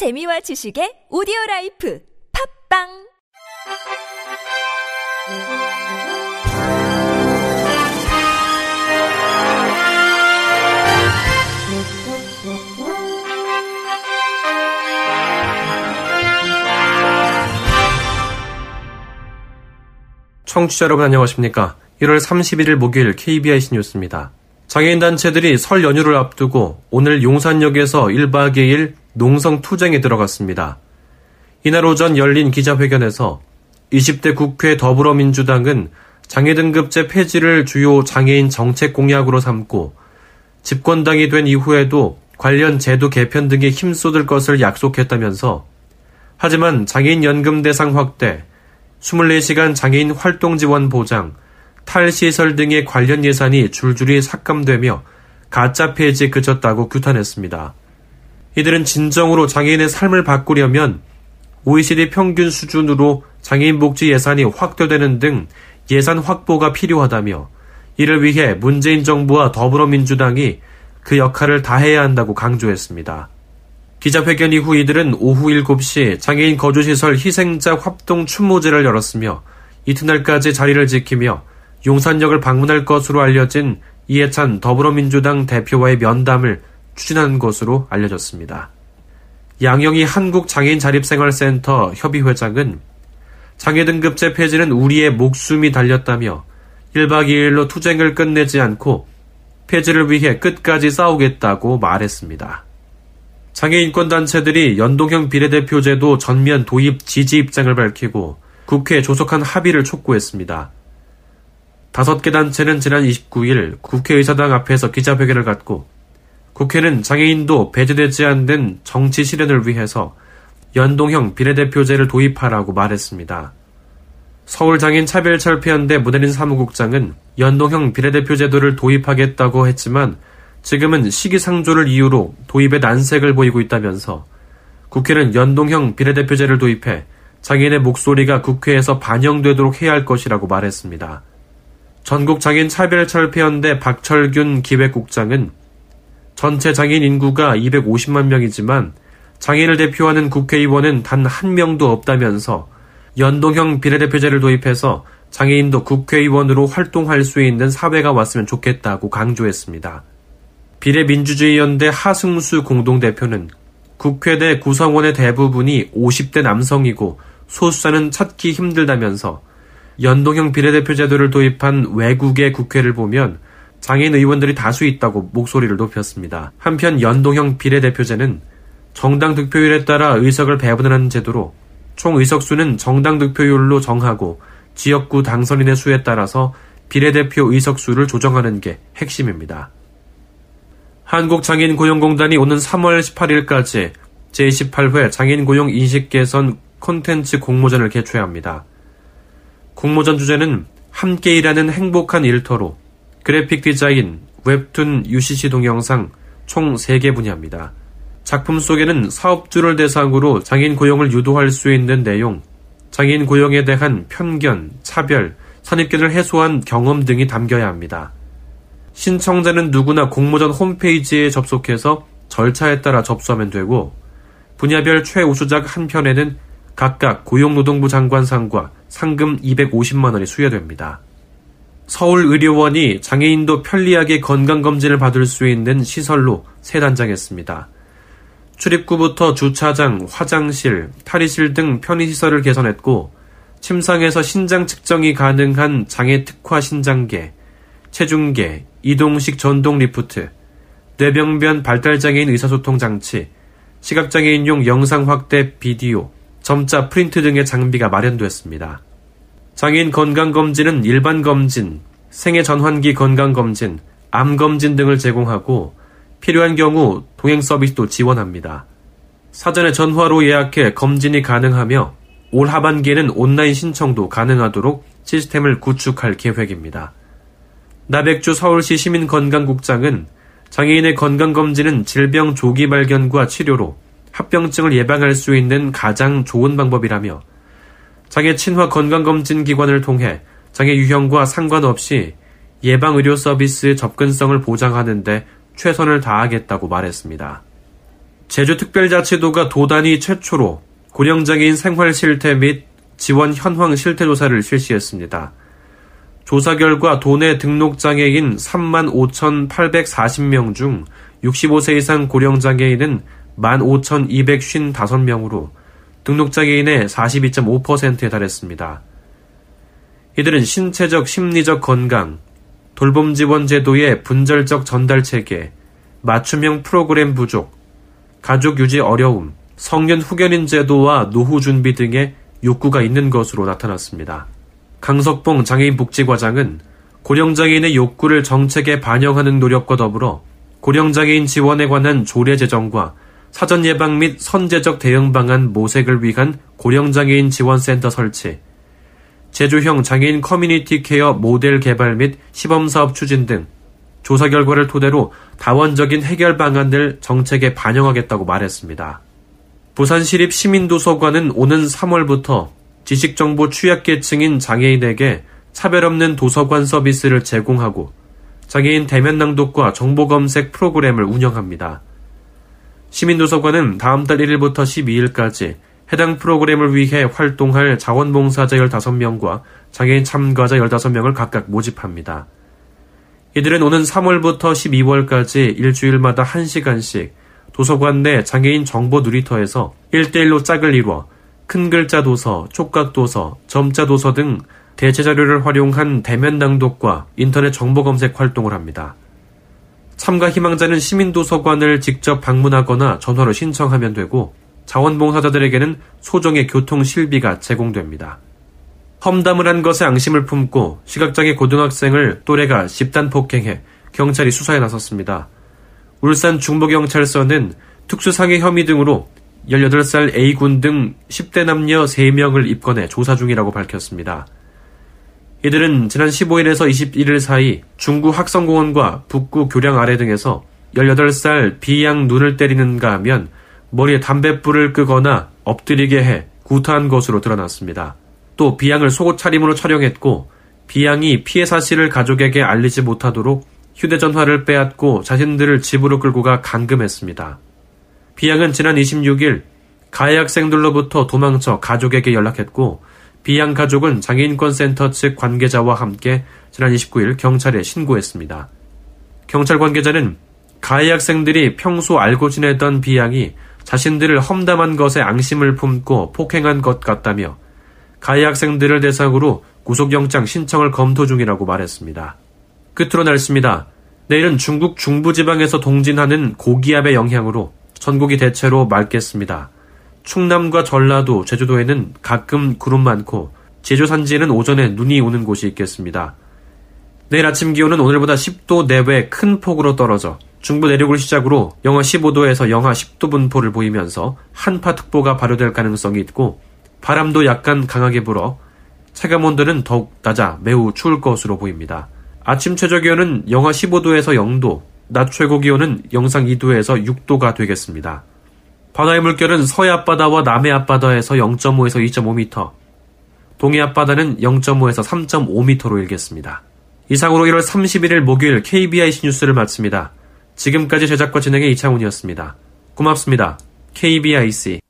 재미와 지식의 오디오라이프 팝빵 청취자 여러분 안녕하십니까. 1월 31일 목요일 KBIC 뉴스입니다. 장애인단체들이 설 연휴를 앞두고 오늘 용산역에서 1박 2일 농성투쟁에 들어갔습니다. 이날 오전 열린 기자회견에서 20대 국회 더불어민주당은 장애등급제 폐지를 주요 장애인 정책 공약으로 삼고 집권당이 된 이후에도 관련 제도 개편 등에 힘쏟을 것을 약속했다면서 하지만 장애인 연금 대상 확대, 24시간 장애인 활동 지원 보장, 탈시설 등의 관련 예산이 줄줄이 삭감되며 가짜 폐지에 그쳤다고 규탄했습니다. 이들은 진정으로 장애인의 삶을 바꾸려면 OECD 평균 수준으로 장애인 복지 예산이 확대되는 등 예산 확보가 필요하다며 이를 위해 문재인 정부와 더불어민주당이 그 역할을 다해야 한다고 강조했습니다. 기자회견 이후 이들은 오후 7시 장애인 거주시설 희생자 합동 추모제를 열었으며 이튿날까지 자리를 지키며 용산역을 방문할 것으로 알려진 이해찬 더불어민주당 대표와의 면담을 추진한 것으로 알려졌습니다. 양영희 한국장애인자립생활센터 협의회장은 장애등급제 폐지는 우리의 목숨이 달렸다며 1박 2일로 투쟁을 끝내지 않고 폐지를 위해 끝까지 싸우겠다고 말했습니다. 장애인권단체들이 연동형 비례대표제도 전면 도입 지지 입장을 밝히고 국회에 조속한 합의를 촉구했습니다. 5개 단체는 지난 29일 국회의사당 앞에서 기자회견을 갖고 국회는 장애인도 배제되지 않는 정치 실현을 위해서 연동형 비례대표제를 도입하라고 말했습니다. 서울장애인차별철폐연대 문혜린 사무국장은 연동형 비례대표제도를 도입하겠다고 했지만 지금은 시기상조를 이유로 도입에 난색을 보이고 있다면서 국회는 연동형 비례대표제를 도입해 장애인의 목소리가 국회에서 반영되도록 해야 할 것이라고 말했습니다. 전국장애인차별철폐연대 박철균 기획국장은 전체 장애인 인구가 250만 명이지만 장애인을 대표하는 국회의원은 단 한 명도 없다면서 연동형 비례대표제를 도입해서 장애인도 국회의원으로 활동할 수 있는 사회가 왔으면 좋겠다고 강조했습니다. 비례민주주의연대 하승수 공동대표는 국회 내 구성원의 대부분이 50대 남성이고 소수자는 찾기 힘들다면서 연동형 비례대표제도를 도입한 외국의 국회를 보면 장애인 의원들이 다수 있다고 목소리를 높였습니다. 한편 연동형 비례대표제는 정당 득표율에 따라 의석을 배분하는 제도로 총 의석수는 정당 득표율로 정하고 지역구 당선인의 수에 따라서 비례대표 의석수를 조정하는 게 핵심입니다. 한국장애인고용공단이 오는 3월 18일까지 제28회 장애인고용 인식개선 콘텐츠 공모전을 개최합니다. 공모전 주제는 함께 일하는 행복한 일터로 그래픽 디자인, 웹툰, UCC 동영상 총 3개 분야입니다. 작품 속에는 사업주를 대상으로 장애인 고용을 유도할 수 있는 내용, 장애인 고용에 대한 편견, 차별, 선입견을 해소한 경험 등이 담겨야 합니다. 신청자는 누구나 공모전 홈페이지에 접속해서 절차에 따라 접수하면 되고 분야별 최우수작 한 편에는 각각 고용노동부 장관상과 상금 250만 원이 수여됩니다. 서울의료원이 장애인도 편리하게 건강검진을 받을 수 있는 시설로 새 단장했습니다. 출입구부터 주차장, 화장실, 탈의실 등 편의시설을 개선했고 침상에서 신장 측정이 가능한 장애 특화 신장계, 체중계, 이동식 전동 리프트, 뇌병변 발달장애인 의사소통 장치, 시각장애인용 영상 확대 비디오, 점자 프린트 등의 장비가 마련됐습니다. 장애인 건강검진은 일반검진, 생애전환기 건강검진, 암검진 등을 제공하고 필요한 경우 동행서비스도 지원합니다. 사전에 전화로 예약해 검진이 가능하며 올 하반기에는 온라인 신청도 가능하도록 시스템을 구축할 계획입니다. 나백주 서울시 시민건강국장은 장애인의 건강검진은 질병 조기 발견과 치료로 합병증을 예방할 수 있는 가장 좋은 방법이라며 장애 친화 건강검진기관을 통해 장애 유형과 상관없이 예방의료 서비스의 접근성을 보장하는 데 최선을 다하겠다고 말했습니다. 제주특별자치도가 도단위 최초로 고령장애인 생활 실태 및 지원 현황 실태 조사를 실시했습니다. 조사 결과 도내 등록장애인 35,840명 중 65세 이상 고령장애인은 15,255명으로 등록장애인의 42.5%에 달했습니다. 이들은 신체적 심리적 건강, 돌봄지원 제도의 분절적 전달체계, 맞춤형 프로그램 부족, 가족 유지 어려움, 성년 후견인 제도와 노후 준비 등의 욕구가 있는 것으로 나타났습니다. 강석봉 장애인복지과장은 고령장애인의 욕구를 정책에 반영하는 노력과 더불어 고령장애인 지원에 관한 조례 제정과 사전 예방 및 선제적 대응 방안 모색을 위한 고령장애인 지원센터 설치, 제주형 장애인 커뮤니티 케어 모델 개발 및 시범사업 추진 등 조사 결과를 토대로 다원적인 해결 방안을 정책에 반영하겠다고 말했습니다. 부산시립시민도서관은 오는 3월부터 지식정보 취약계층인 장애인에게 차별 없는 도서관 서비스를 제공하고 장애인 대면 낭독과 정보검색 프로그램을 운영합니다. 시민도서관은 다음 달 1일부터 12일까지 해당 프로그램을 위해 활동할 자원봉사자 15명과 장애인 참가자 15명을 각각 모집합니다. 이들은 오는 3월부터 12월까지 일주일마다 1시간씩 도서관 내 장애인 정보 누리터에서 1:1로 짝을 이뤄 큰 글자 도서, 촉각 도서, 점자 도서 등 대체 자료를 활용한 대면 낭독과 인터넷 정보 검색 활동을 합니다. 참가 희망자는 시민도서관을 직접 방문하거나 전화로 신청하면 되고 자원봉사자들에게는 소정의 교통 실비가 제공됩니다. 험담을 한 것에 앙심을 품고 시각장애 고등학생을 또래가 집단 폭행해 경찰이 수사에 나섰습니다. 울산 중부경찰서는 특수상해 혐의 등으로 18살 A군 등 10대 남녀 3명을 입건해 조사 중이라고 밝혔습니다. 이들은 지난 15일에서 21일 사이 중구 학성공원과 북구 교량 아래 등에서 18살 B양 눈을 때리는가 하면 머리에 담뱃불을 끄거나 엎드리게 해 구타한 것으로 드러났습니다. 또 B양을 속옷 차림으로 촬영했고 B양이 피해 사실을 가족에게 알리지 못하도록 휴대전화를 빼앗고 자신들을 집으로 끌고 가 감금했습니다. B양은 지난 26일 가해 학생들로부터 도망쳐 가족에게 연락했고 B양 가족은 장애인권센터 측 관계자와 함께 지난 29일 경찰에 신고했습니다. 경찰 관계자는 가해 학생들이 평소 알고 지내던 B양이 자신들을 험담한 것에 앙심을 품고 폭행한 것 같다며 가해 학생들을 대상으로 구속영장 신청을 검토 중이라고 말했습니다. 끝으로 날씨입니다. 내일은 중국 중부지방에서 동진하는 고기압의 영향으로 전국이 대체로 맑겠습니다. 충남과 전라도, 제주도에는 가끔 구름 많고 제주 산지에는 오전에 눈이 오는 곳이 있겠습니다. 내일 아침 기온은 오늘보다 10도 내외 큰 폭으로 떨어져 중부 내륙을 시작으로 영하 15도에서 영하 10도 분포를 보이면서 한파특보가 발효될 가능성이 있고 바람도 약간 강하게 불어 체감온도는 더욱 낮아 매우 추울 것으로 보입니다. 아침 최저기온은 영하 15도에서 0도, 낮 최고기온은 영상 2도에서 6도가 되겠습니다. 바다의 물결은 서해 앞바다와 남해 앞바다에서 0.5에서 2.5m, 동해 앞바다는 0.5에서 3.5m로 일겠습니다. 이상으로 1월 31일 목요일 KBIC 뉴스를 마칩니다. 지금까지 제작과 진행의 이창훈이었습니다. 고맙습니다. KBIC